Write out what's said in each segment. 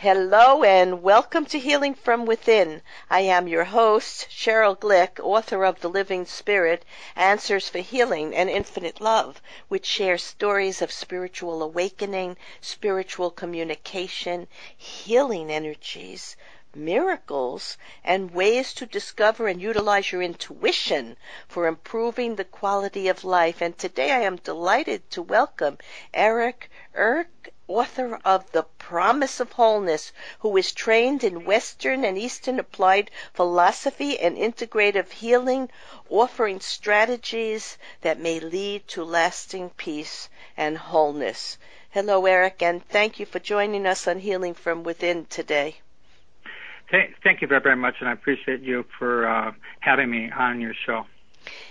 Hello and welcome to Healing from Within. I am your host, Cheryl Glick, author of The Living Spirit, Answers for Healing and Infinite Love, which shares stories of spiritual awakening, spiritual communication, healing energies, miracles, and ways to discover and utilize your intuition for improving the quality of life. And today I am delighted to welcome Eric Erk, author of The Promise of Wholeness, who is trained in Western and Eastern applied philosophy and integrative healing, offering strategies that may lead to lasting peace and wholeness. Hello, Eric, and thank you for joining us on Healing from Within today. Thank you very, very much, and I appreciate you for having me on your show.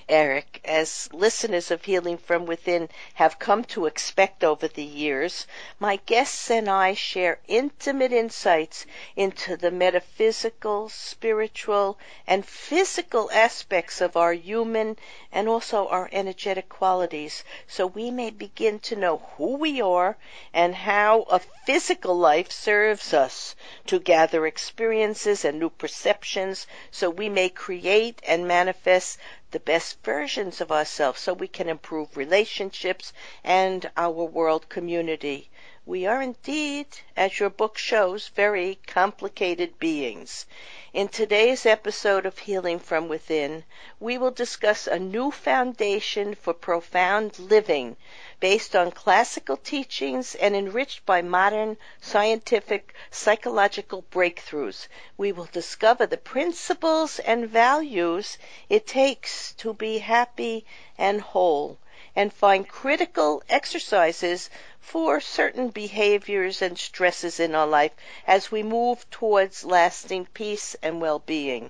Eric, as listeners of Healing from Within have come to expect over the years, my guests and I share intimate insights into the metaphysical, spiritual, and physical aspects of our human and also our energetic qualities, so we may begin to know who we are and how a physical life serves us to gather experiences and new perceptions so we may create and manifest the best versions of ourselves so we can improve relationships and our world community. We are indeed, as your book shows, very complicated beings. In today's episode of Healing from Within, we will discuss a new foundation for profound living based on classical teachings and enriched by modern scientific psychological breakthroughs. We will discover the principles and values it takes to be happy and whole, and find critical exercises for certain behaviors and stresses in our life as we move towards lasting peace and well-being.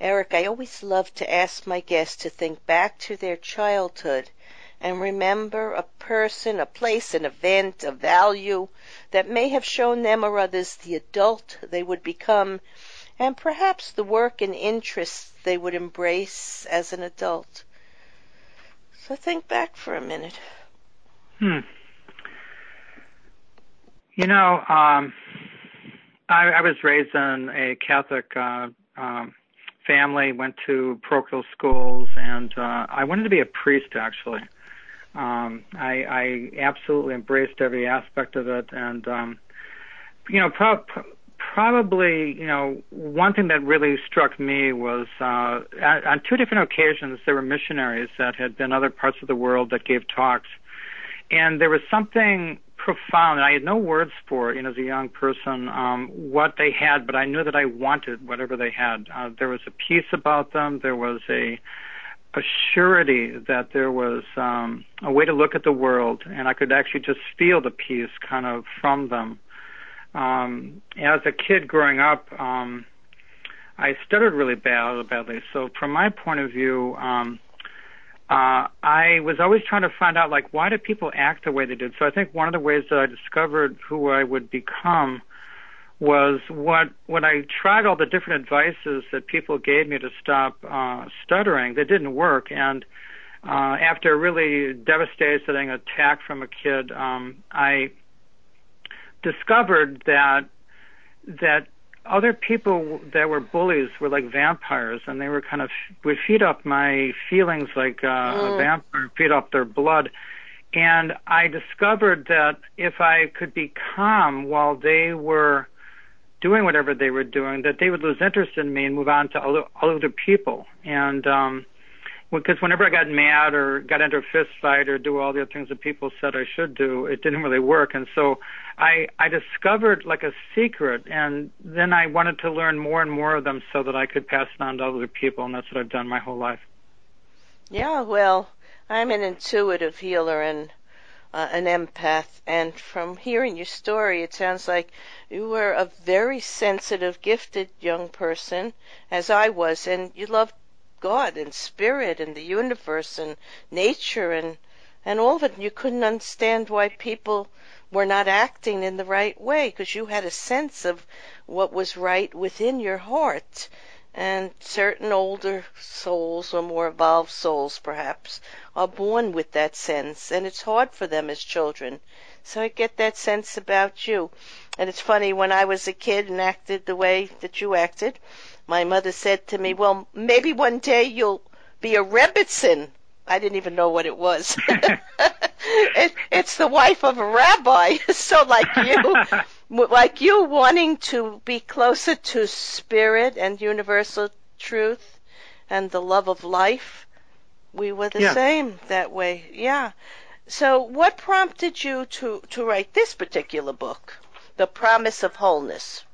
Eric, I always love to ask my guests to think back to their childhood and remember a person, a place, an event, a value that may have shown them or others the adult they would become, and perhaps the work and interests they would embrace as an adult. So think back for a minute. You know, I was raised in a Catholic family, went to parochial schools, and I wanted to be a priest, actually. I absolutely embraced every aspect of it. And, you know, probably, you know, one thing that really struck me was on two different occasions there were missionaries that had been other parts of the world that gave talks, and there was something profound. I had no words for it, you know, as a young person, what they had, but I knew that I wanted whatever they had. There was a peace about them. There was a surety that there was a way to look at the world, and I could actually just feel the peace kind of from them. As a kid growing up, I stuttered really badly. So from my point of view, I was always trying to find out, like, why do people act the way they did? So I think one of the ways that I discovered who I would become was when I tried all the different advices that people gave me to stop stuttering. They didn't work, and after a really devastating attack from a kid, I discovered that other people that were bullies were like vampires, and they were kind of would feed off my feelings like a vampire feed off their blood. And I discovered that if I could be calm while they were doing whatever they were doing, that they would lose interest in me and move on to other people. And because whenever I got mad or got into a fist fight or do all the other things that people said I should do, it didn't really work. And so I discovered like a secret, and then I wanted to learn more and more of them so that I could pass it on to other people, and that's what I've done my whole life. Yeah, well, I'm an intuitive healer and an empath, and from hearing your story, it sounds like you were a very sensitive, gifted young person, as I was, and you loved God and spirit and the universe and nature and all of it. And you couldn't understand why people were not acting in the right way because you had a sense of what was right within your heart. And certain older souls or more evolved souls, perhaps, are born with that sense, and it's hard for them as children. So I get that sense about you. And it's funny, when I was a kid and acted the way that you acted, my mother said to me, well, maybe one day you'll be a Rebbitzin. I didn't even know what it was. It's the wife of a rabbi. So like you wanting to be closer to spirit and universal truth and the love of life, we were the same that way. Yeah. So what prompted you to write this particular book, The Promise of Wholeness?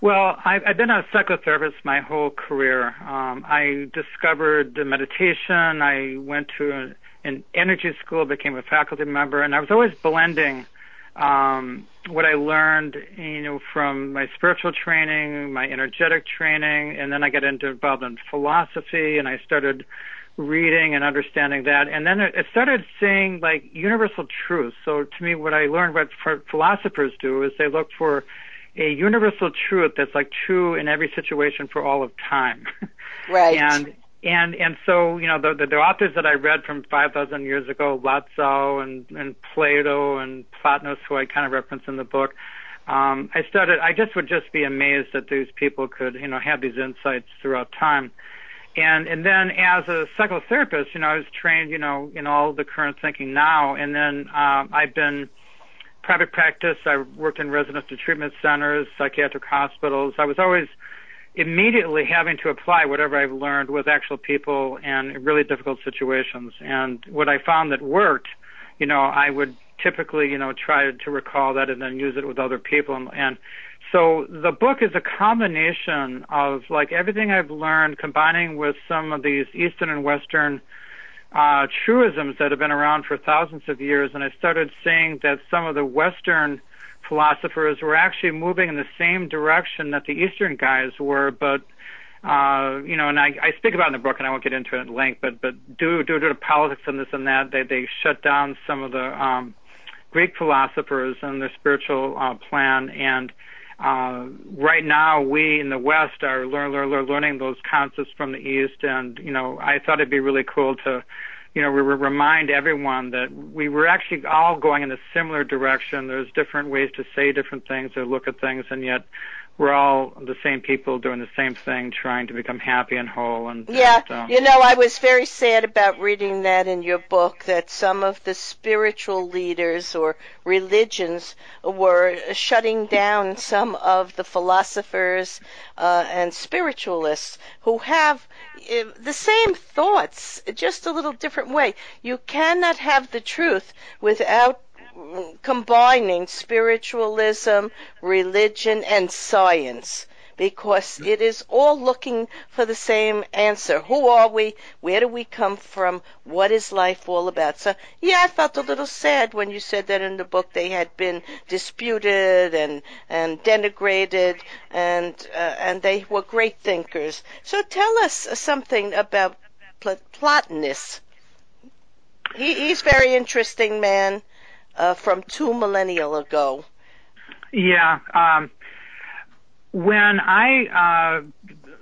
Well, I've been a psychotherapist my whole career. I discovered meditation. I went to an energy school, became a faculty member, and I was always blending what I learned, from my spiritual training, my energetic training, and then I got involved in philosophy, and I started reading and understanding that. And then it started seeing, like, universal truth. So to me, what I learned, what philosophers do, is they look for a universal truth that's like true in every situation for all of time. Right. And so, the authors that I read from 5,000 years ago, Lao Tzu and Plato and Plotinus, who I kind of reference in the book, I would just be amazed that these people could, have these insights throughout time. And then as a psychotherapist, I was trained, in all the current thinking now. And then, I've been private practice. I worked in residential treatment centers, psychiatric hospitals. I was always immediately having to apply whatever I've learned with actual people in really difficult situations. And what I found that worked, I would typically, try to recall that and then use it with other people. And so the book is a combination of, like, everything I've learned, combining with some of these Eastern and Western truisms that have been around for thousands of years, and I started seeing that some of the Western philosophers were actually moving in the same direction that the Eastern guys were, but and I speak about it in the book, and I won't get into it at length, but due to politics and this and that, they shut down some of the Greek philosophers and their spiritual plan, and right now, we in the West are learning those concepts from the East, and I thought it'd be really cool to, remind everyone that we were actually all going in a similar direction. There's different ways to say different things or look at things, and yet we're all the same people doing the same thing, trying to become happy and whole. I was very sad about reading that in your book, that some of the spiritual leaders or religions were shutting down some of the philosophers and spiritualists who have the same thoughts, just a little different way. You cannot have the truth without combining spiritualism, religion, and science, because it is all looking for the same answer. Who are we? Where do we come from? What is life all about? So, I felt a little sad when you said that in the book they had been disputed and denigrated, and they were great thinkers. So tell us something about Plotinus. He's a very interesting man. From 2 millennia ago. Yeah. When I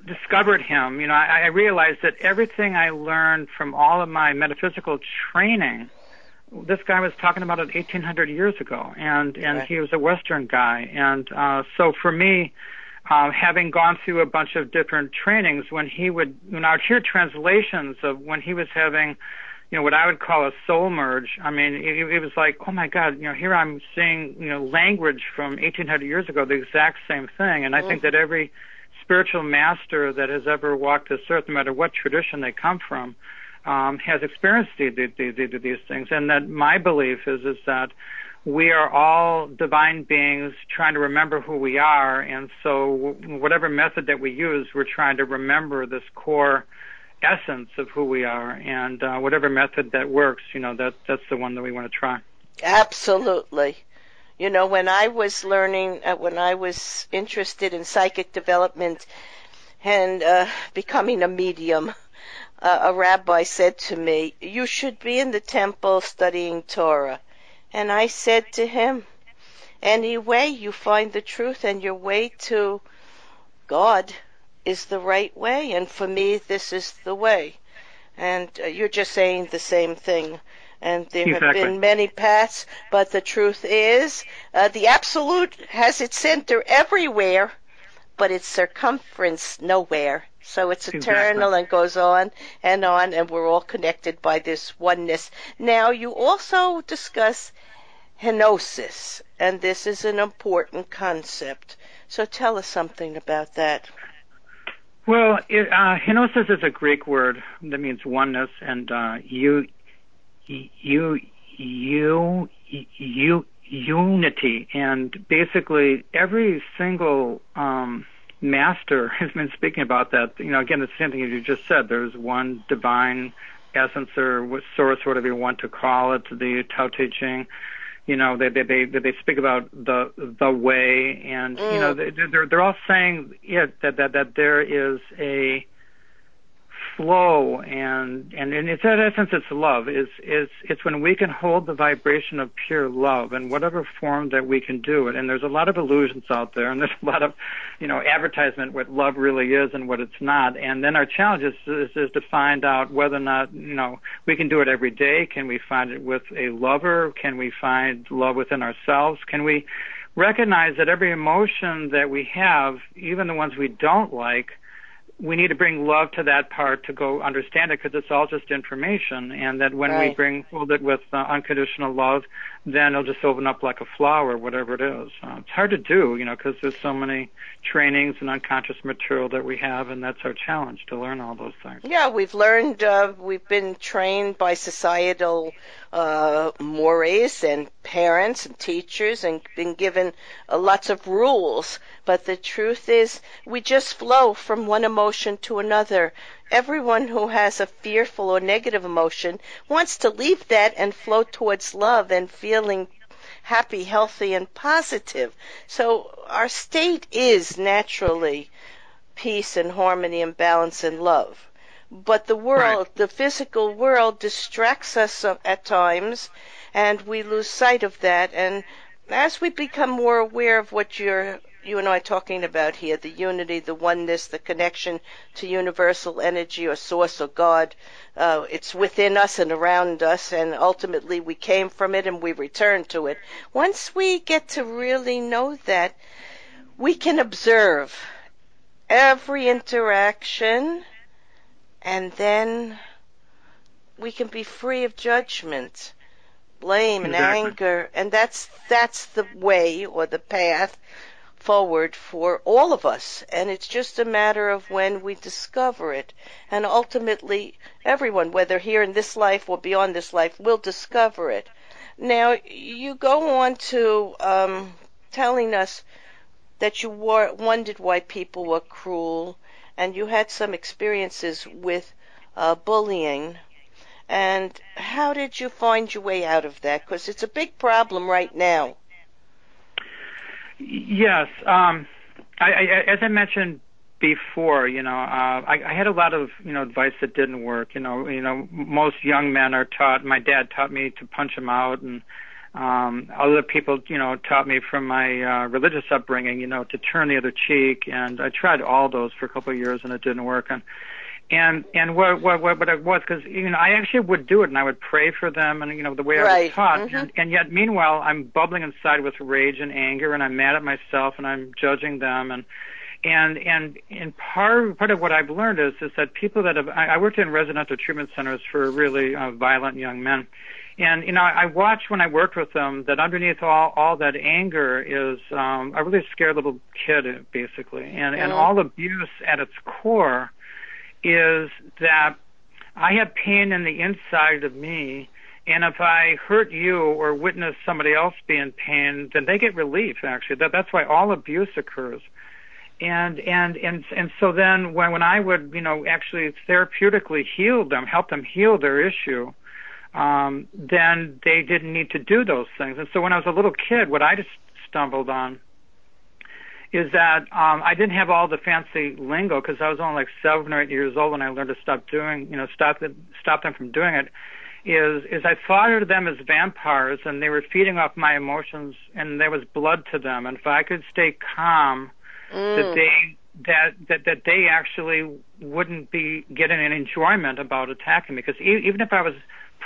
discovered him, I realized that everything I learned from all of my metaphysical training, this guy was talking about it 1,800 years ago, and right. He was a Western guy. And so for me, having gone through a bunch of different trainings, when I would hear translations of when he was having what I would call a soul merge. I mean, it was like, oh my God, here I'm seeing, language from 1,800 years ago, the exact same thing. And I think that every spiritual master that has ever walked this earth, no matter what tradition they come from, has experienced these things. And that my belief is that we are all divine beings trying to remember who we are. And so whatever method that we use, we're trying to remember this core essence of who we are, and whatever method that works, that's the one that we want to try. Absolutely. When I was learning, when I was interested in psychic development and becoming a medium, a rabbi said to me, you should be in the temple studying Torah. And I said to him, any way you find the truth and your way to God is the right way, and for me this is the way. And you're just saying the same thing And there have been many paths, but the truth is the Absolute has its center everywhere, but its circumference nowhere. So it's eternal and goes on, and we're all connected by this oneness. Now, you also discuss henosis, and this is an important concept. So tell us something about that. Well, henosis is a Greek word that means oneness, and unity. And basically, every single master has been speaking about that. You know, again, the same thing as you just said. There's one divine essence or source, whatever you want to call it, the Tao Te Ching. You know, they speak about the way, and you know, they're all saying that there is a flow, and it's, in essence, it's love. It's when we can hold the vibration of pure love in whatever form that we can do it. And there's a lot of illusions out there, and there's a lot of, you know, advertisement what love really is and what it's not. And then our challenge is to find out whether or not, you know, we can do it every day. Can we find it with a lover? Can we find love within ourselves? Can we recognize that every emotion that we have, even the ones we don't like, we need to bring love to that part to go understand it, because it's all just information. And that when we hold it with unconditional love, then it'll just open up like a flower, whatever it is. It's hard to do, you know, because there's so many trainings and unconscious material that we have, and that's our challenge, to learn all those things. Yeah, we've learned, we've been trained by societal mores and parents and teachers, and been given lots of rules. But the truth is, we just flow from one emotion to another. Everyone who has a fearful or negative emotion wants to leave that and flow towards love and feeling happy, healthy, and positive. So our state is naturally peace and harmony and balance and love. But the world, the physical world, distracts us at times, and we lose sight of that. And as we become more aware of what you and I are talking about here, the unity, the oneness, the connection to universal energy or source or God, it's within us and around us, and ultimately we came from it and we return to it. Once we get to really know that, we can observe every interaction, and then we can be free of judgment, blame, and anger. And that's the way, or the path forward for all of us, and it's just a matter of when we discover it. And ultimately everyone, whether here in this life or beyond this life, will discover it. Now, you go on to telling us that you wondered why people were cruel, and you had some experiences with bullying. And how did you find your way out of that? Because it's a big problem right now. Yes, as I mentioned before, you know, I had a lot of, you know, advice that didn't work. You know, most young men are taught. My dad taught me to punch him out, and other people, you know, taught me from my religious upbringing, you know, to turn the other cheek. And I tried all those for a couple of years, and it didn't work. And what it was, because, you know, I actually would do it, and I would pray for them, and, you know, the way I was taught. And yet, meanwhile, I'm bubbling inside with rage and anger, and I'm mad at myself, and I'm judging them. And part of what I've learned is that people that have, I worked in residential treatment centers for really violent young men. And, you know, I watched when I worked with them that underneath all that anger is a really scared little kid, basically. And all abuse at its core is that I have pain in the inside of me, and if I hurt you or witness somebody else be in pain, then they get relief, actually. That's why all abuse occurs. And so then when I would, you know, actually therapeutically heal them, help them heal their issue, then they didn't need to do those things. And so when I was a little kid, what I just stumbled on is that I didn't have all the fancy lingo, because I was only like 7 or 8 years old when I learned to stop them from doing it. Is I thought of them as vampires, and they were feeding off my emotions, and there was blood to them. And if I could stay calm, that they actually wouldn't be getting an enjoyment about attacking me, because even if I was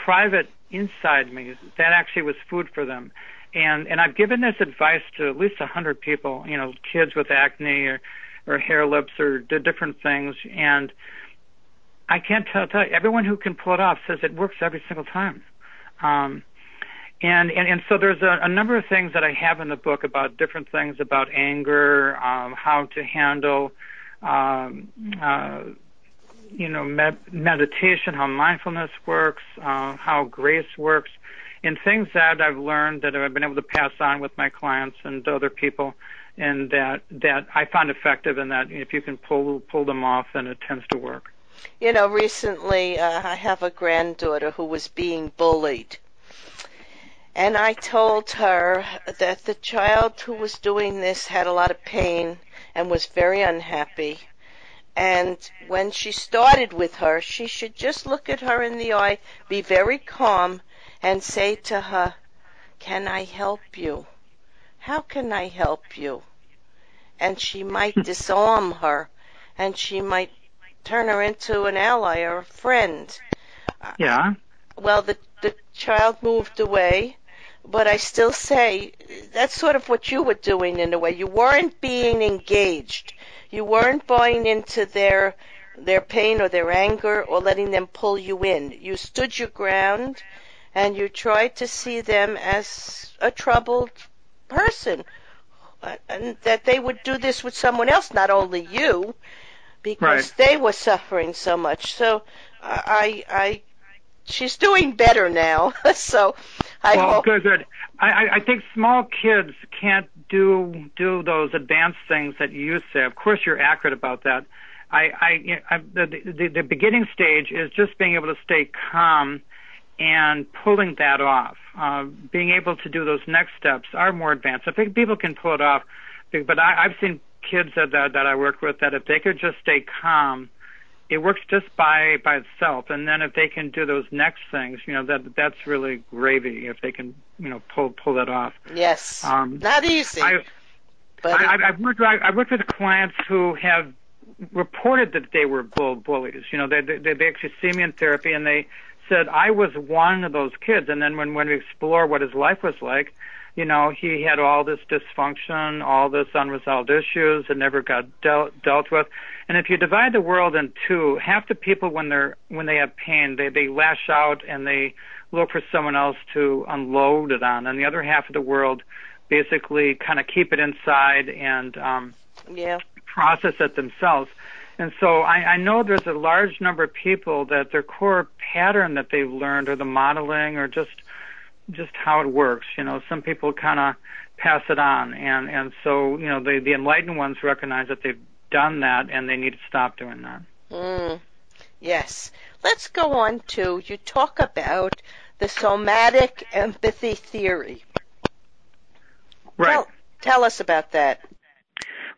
private inside me, that actually was food for them. And I've given this advice to at least 100 people, you know, kids with acne or hair lips or different things. And I can't tell you, everyone who can pull it off says it works every single time. And so there's a number of things that I have in the book about different things about anger, how to handle, meditation, how mindfulness works, how grace works, and things that I've learned that I've been able to pass on with my clients and other people, and that I found effective, and that if you can pull them off, then it tends to work. You know, recently I have a granddaughter who was being bullied, and I told her that the child who was doing this had a lot of pain and was very unhappy. And when she started with her, she should just look at her in the eye, be very calm, and say to her, "Can I help you? How can I help you?" And she might disarm her, and she might turn her into an ally or a friend. Yeah. Well, the child moved away, but I still say that's sort of what you were doing in a way. You weren't being engaged. You weren't buying into their pain or their anger or letting them pull you in. You stood your ground, and you tried to see them as a troubled person, and that they would do this with someone else, not only you, because they were suffering so much. So she's doing better now. So I hope. Good. I think small kids can't do those advanced things that you say. Of course, you're accurate about that. The beginning stage is just being able to stay calm and pulling that off. Being able to do those next steps are more advanced. I think people can pull it off, but I've seen kids that I work with that if they could just stay calm, it works just by itself. And then if they can do those next things, you know, that's really gravy if they can, you know, pull that off. Yes, not easy. I've worked with clients who have reported that they were bullies. You know, they actually see me in therapy and they said, "I was one of those kids." And then when we explore what his life was like, you know, he had all this dysfunction, all this unresolved issues that never got dealt with. And if you divide the world in two, half the people when they have pain, they lash out and they look for someone else to unload it on. And the other half of the world basically kind of keep it inside and process it themselves. And so I know there's a large number of people that their core pattern that they've learned or the modeling or just how it works. You know, some people kind of pass it on. And so, you know, the enlightened ones recognize that they've done that and they need to stop doing that. Yes. Let's go on to, you talk about the somatic empathy theory. Right. Well, tell us about that.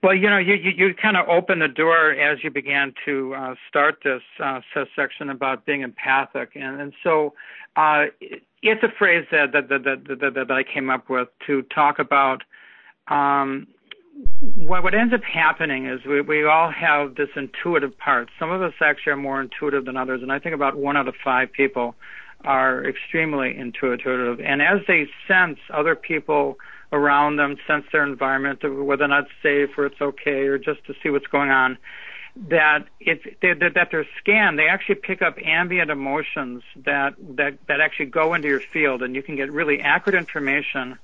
Well, you know, you kind of opened the door as you began to start this section about being empathic. And so it's a phrase that I came up with to talk about what ends up happening is we all have this intuitive part. Some of us actually are more intuitive than others, and I think about 1 out of 5 people are extremely intuitive. And as they sense other people around them, sense their environment, whether or not it's safe or it's okay, or just to see what's going on, that they're scanned. They actually pick up ambient emotions that actually go into your field, and you can get really accurate information,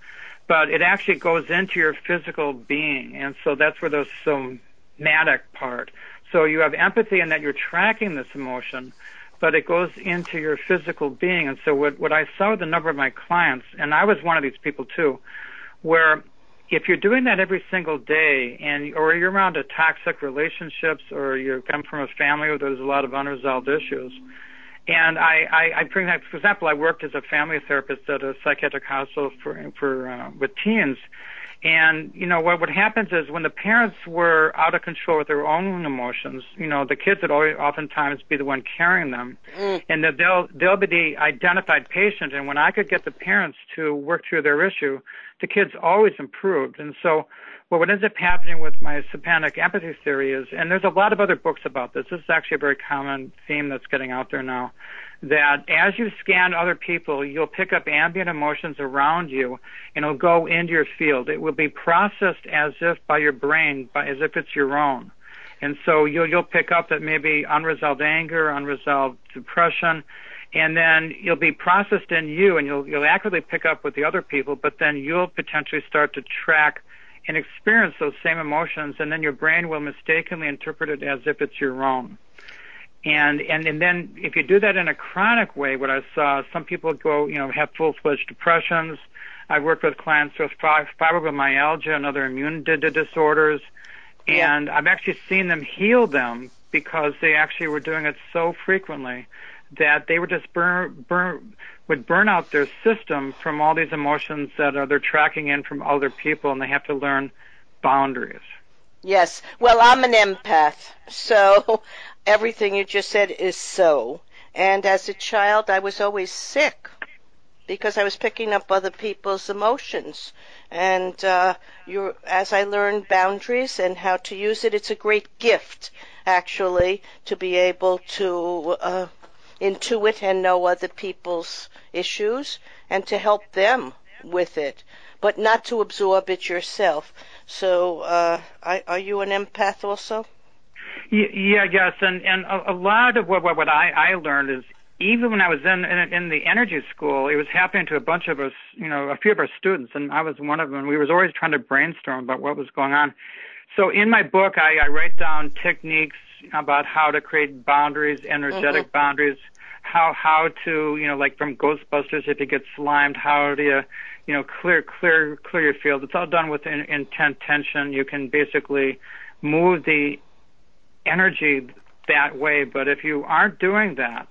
but it actually goes into your physical being. And so that's where the somatic part. So you have empathy in that you're tracking this emotion, but it goes into your physical being. And so what I saw with a number of my clients, and I was one of these people too, where if you're doing that every single day or you're around a toxic relationships or you come from a family where there's a lot of unresolved issues. And I bring that, for example, I worked as a family therapist at a psychiatric hospital for with teens. And, you know, what happens is when the parents were out of control with their own emotions, you know, the kids would oftentimes be the one carrying them. And that they'll be the identified patient. And when I could get the parents to work through their issue, the kids always improved. And so Well, what ends up happening with my somatic empathy theory is, and there's a lot of other books about this. This is actually a very common theme that's getting out there now, that as you scan other people, you'll pick up ambient emotions around you, and it'll go into your field. It will be processed as if by your brain, as if it's your own. And so you'll pick up that maybe unresolved anger, unresolved depression, and then you'll be processed in you, and you'll accurately pick up with the other people, but then you'll potentially start to track and experience those same emotions, and then your brain will mistakenly interpret it as if it's your own. And then if you do that in a chronic way, what I saw, some people go, have full-fledged depressions. I've worked with clients with fibromyalgia and other immune disorders, and I've actually seen them heal them because they actually were doing it so frequently that they would just burn out their system from all these emotions that they're tracking in from other people, and they have to learn boundaries. Yes. Well, I'm an empath, so everything you just said is so. And as a child, I was always sick because I was picking up other people's emotions. And as I learned boundaries and how to use it, it's a great gift, actually, to be able to intuit and know other people's issues and to help them with it, but not to absorb it yourself. So are you an empath also? Yes. And a lot of what I learned is, even when I was in the energy school, it was happening to a bunch of us, a few of our students, and I was one of them. We was always trying to brainstorm about what was going on. So in my book, I write down techniques about how to create boundaries, energetic boundaries, how to, like from Ghostbusters, if you get slimed, how do you, clear your field. It's all done with intent, tension. You can basically move the energy that way, but if you aren't doing that,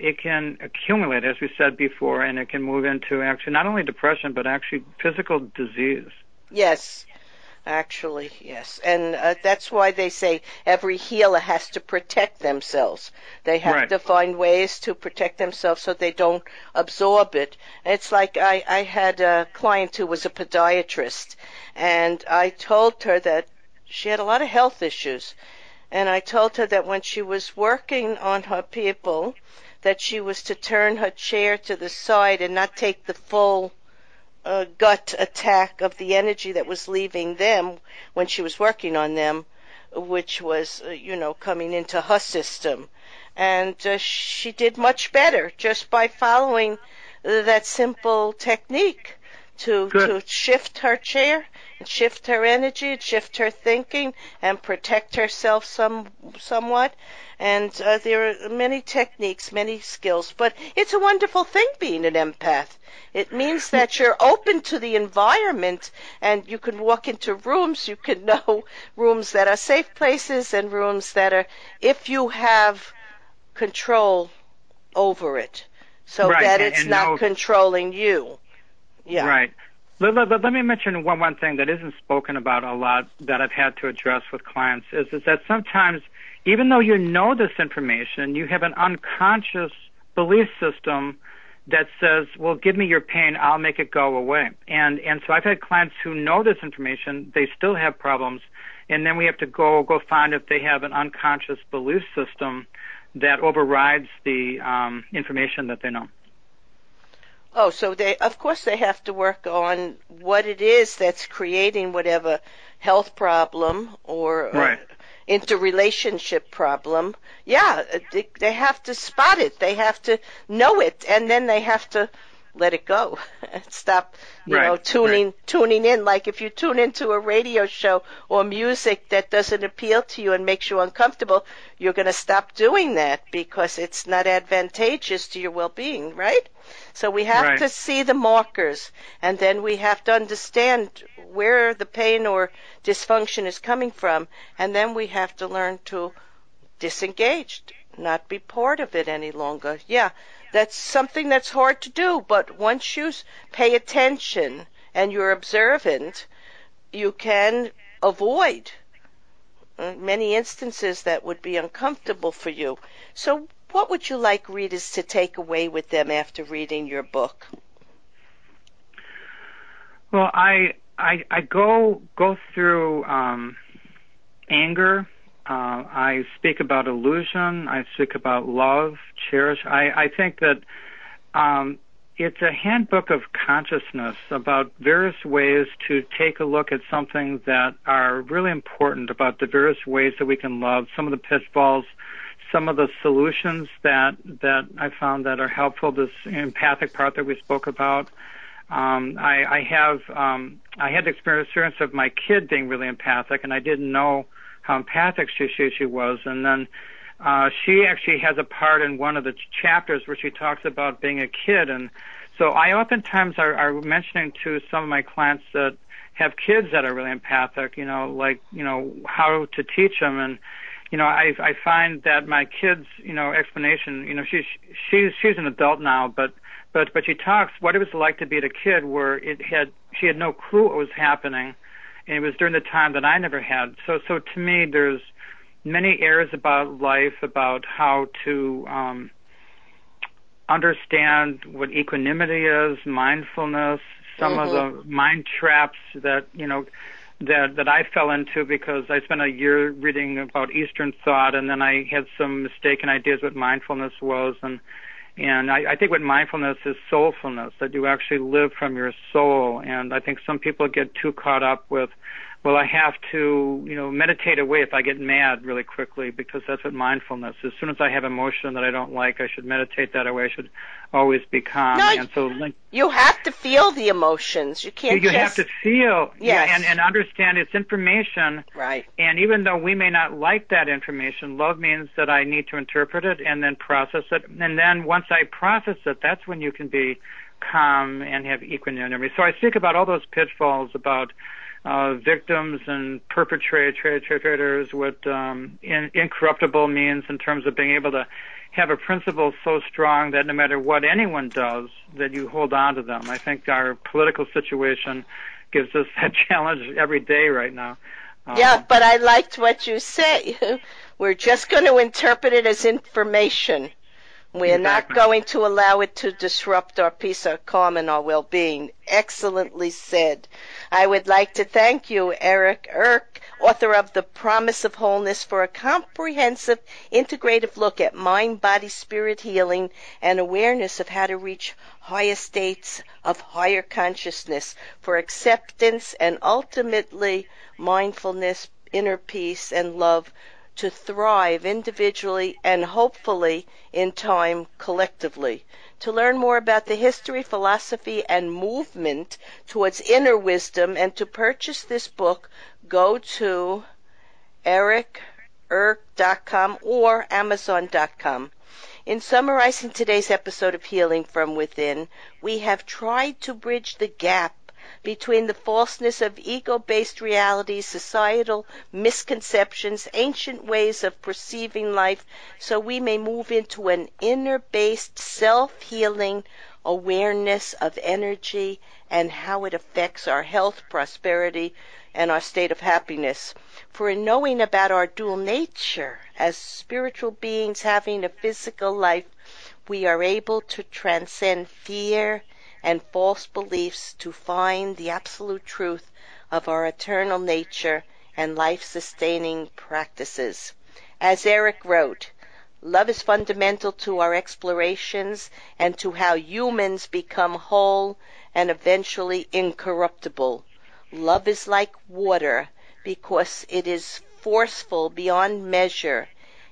it can accumulate, as we said before, and it can move into actually not only depression, but actually physical disease. Yes. Actually, yes. And that's why they say every healer has to protect themselves. They have to find ways to protect themselves so they don't absorb it. It's like I had a client who was a podiatrist, and I told her that she had a lot of health issues. And I told her that when she was working on her people, that she was to turn her chair to the side and not take the full gut attack of the energy that was leaving them when she was working on them, which was, coming into her system. And she did much better just by following that simple technique to shift her chair, and shift her energy, and shift her thinking, and protect herself somewhat. And there are many techniques, many skills, but it's a wonderful thing being an empath. It means that you're open to the environment, and you can walk into rooms. You can know rooms that are safe places and rooms that are, if you have control over it, so that it's not controlling you. Yeah. Right. Let me mention one thing that isn't spoken about a lot that I've had to address with clients is that sometimes, even though you know this information, you have an unconscious belief system that says, well, give me your pain, I'll make it go away. And so I've had clients who know this information, they still have problems, and then we have to go find if they have an unconscious belief system that overrides the information that they know. Oh, so of course they have to work on what it is that's creating whatever health problem or interrelationship problem. Yeah, they have to spot it. They have to know it, and then they have to let it go. Stop, tuning in. Like if you tune into a radio show or music that doesn't appeal to you and makes you uncomfortable, you're going to stop doing that because it's not advantageous to your well-being, right? So we have to see the markers, and then we have to understand where the pain or dysfunction is coming from, and then we have to learn to disengage, not be part of it any longer. Yeah, that's something that's hard to do, but once you pay attention and you're observant, you can avoid many instances that would be uncomfortable for you. So what would you like readers to take away with them after reading your book? Well, I I go through anger. I speak about illusion. I speak about love, cherish. I think that it's a handbook of consciousness about various ways to take a look at something that are really important about the various ways that we can love, some of the pitfalls, some of the solutions that I found that are helpful, this empathic part that we spoke about. I had the experience of my kid being really empathic, and I didn't know how empathic she was. And then she actually has a part in one of the chapters where she talks about being a kid. And so I oftentimes are mentioning to some of my clients that have kids that are really empathic, how to teach them. And, I find that my kid's, explanation, she's an adult now, but she talks what it was like to be a kid where she had no clue what was happening. And it was during the time that I never had. So to me, there's many areas about life, about how to understand what equanimity is, mindfulness, some of the mind traps that I fell into because I spent a year reading about Eastern thought, and then I had some mistaken ideas what mindfulness was. And I think what mindfulness is soulfulness, that you actually live from your soul. And I think some people get too caught up with, well, I have to, meditate away if I get mad really quickly, because that's what mindfulness is. As soon as I have emotion that I don't like, I should meditate that away. I should always be calm. No, and so, you have to feel the emotions. You can't you have to feel, yes. Yeah, and understand it's information. Right. And even though we may not like that information, love means that I need to interpret it and then process it. And then once I process it, that's when you can be calm and have equanimity. So I speak about all those pitfalls about victims and perpetrators, what incorruptible means in terms of being able to have a principle so strong that no matter what anyone does, that you hold on to them. I think our political situation gives us that challenge every day right now. Yeah, but I liked what you say. We're just going to interpret it as information. We're exactly. Not going to allow it to disrupt our peace, our calm, and our well-being. Excellently said. I would like to thank you, Eric Erk, author of The Promise of Wholeness, for a comprehensive, integrative look at mind, body, spirit healing, and awareness of how to reach higher states of higher consciousness for acceptance and ultimately mindfulness, inner peace, and love, to thrive individually and hopefully in time collectively. To learn more about the history, philosophy, and movement towards inner wisdom and to purchase this book, go to ericirk.com or amazon.com. In summarizing today's episode of Healing from Within, we have tried to bridge the gap between the falseness of ego-based realities, societal misconceptions, ancient ways of perceiving life, so we may move into an inner-based self-healing awareness of energy and how it affects our health, prosperity, and our state of happiness. For in knowing about our dual nature as spiritual beings having a physical life, we are able to transcend fear and false beliefs to find the absolute truth of our eternal nature and life-sustaining practices. As Eric wrote, love is fundamental to our explorations and to how humans become whole and eventually incorruptible. Love is like water because it is forceful beyond measure,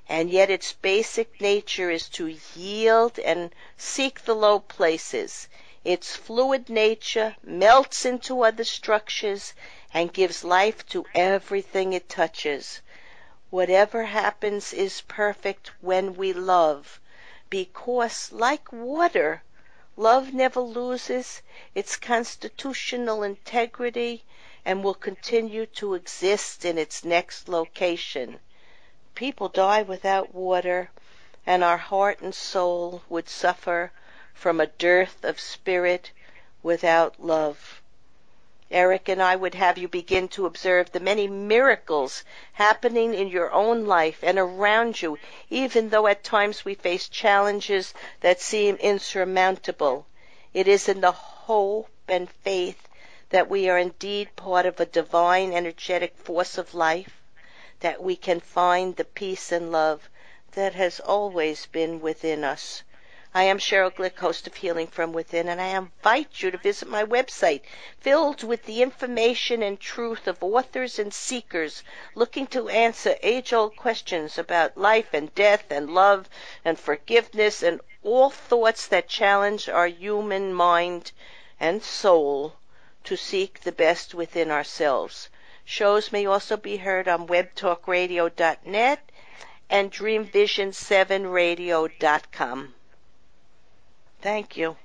and yet its basic nature is to yield and seek the low places. Its fluid nature melts into other structures and gives life to everything it touches. Whatever happens is perfect when we love, because, like water, love never loses its constitutional integrity and will continue to exist in its next location. People die without water, and our heart and soul would suffer from a dearth of spirit without love. Eric and I would have you begin to observe the many miracles happening in your own life and around you, even though at times we face challenges that seem insurmountable. It is in the hope and faith that we are indeed part of a divine energetic force of life, that we can find the peace and love that has always been within us. I am Cheryl Glick, host of Healing from Within, and I invite you to visit my website, filled with the information and truth of authors and seekers looking to answer age-old questions about life and death and love and forgiveness and all thoughts that challenge our human mind and soul to seek the best within ourselves. Shows may also be heard on WebTalkRadio.net and DreamVision7Radio.com. Thank you.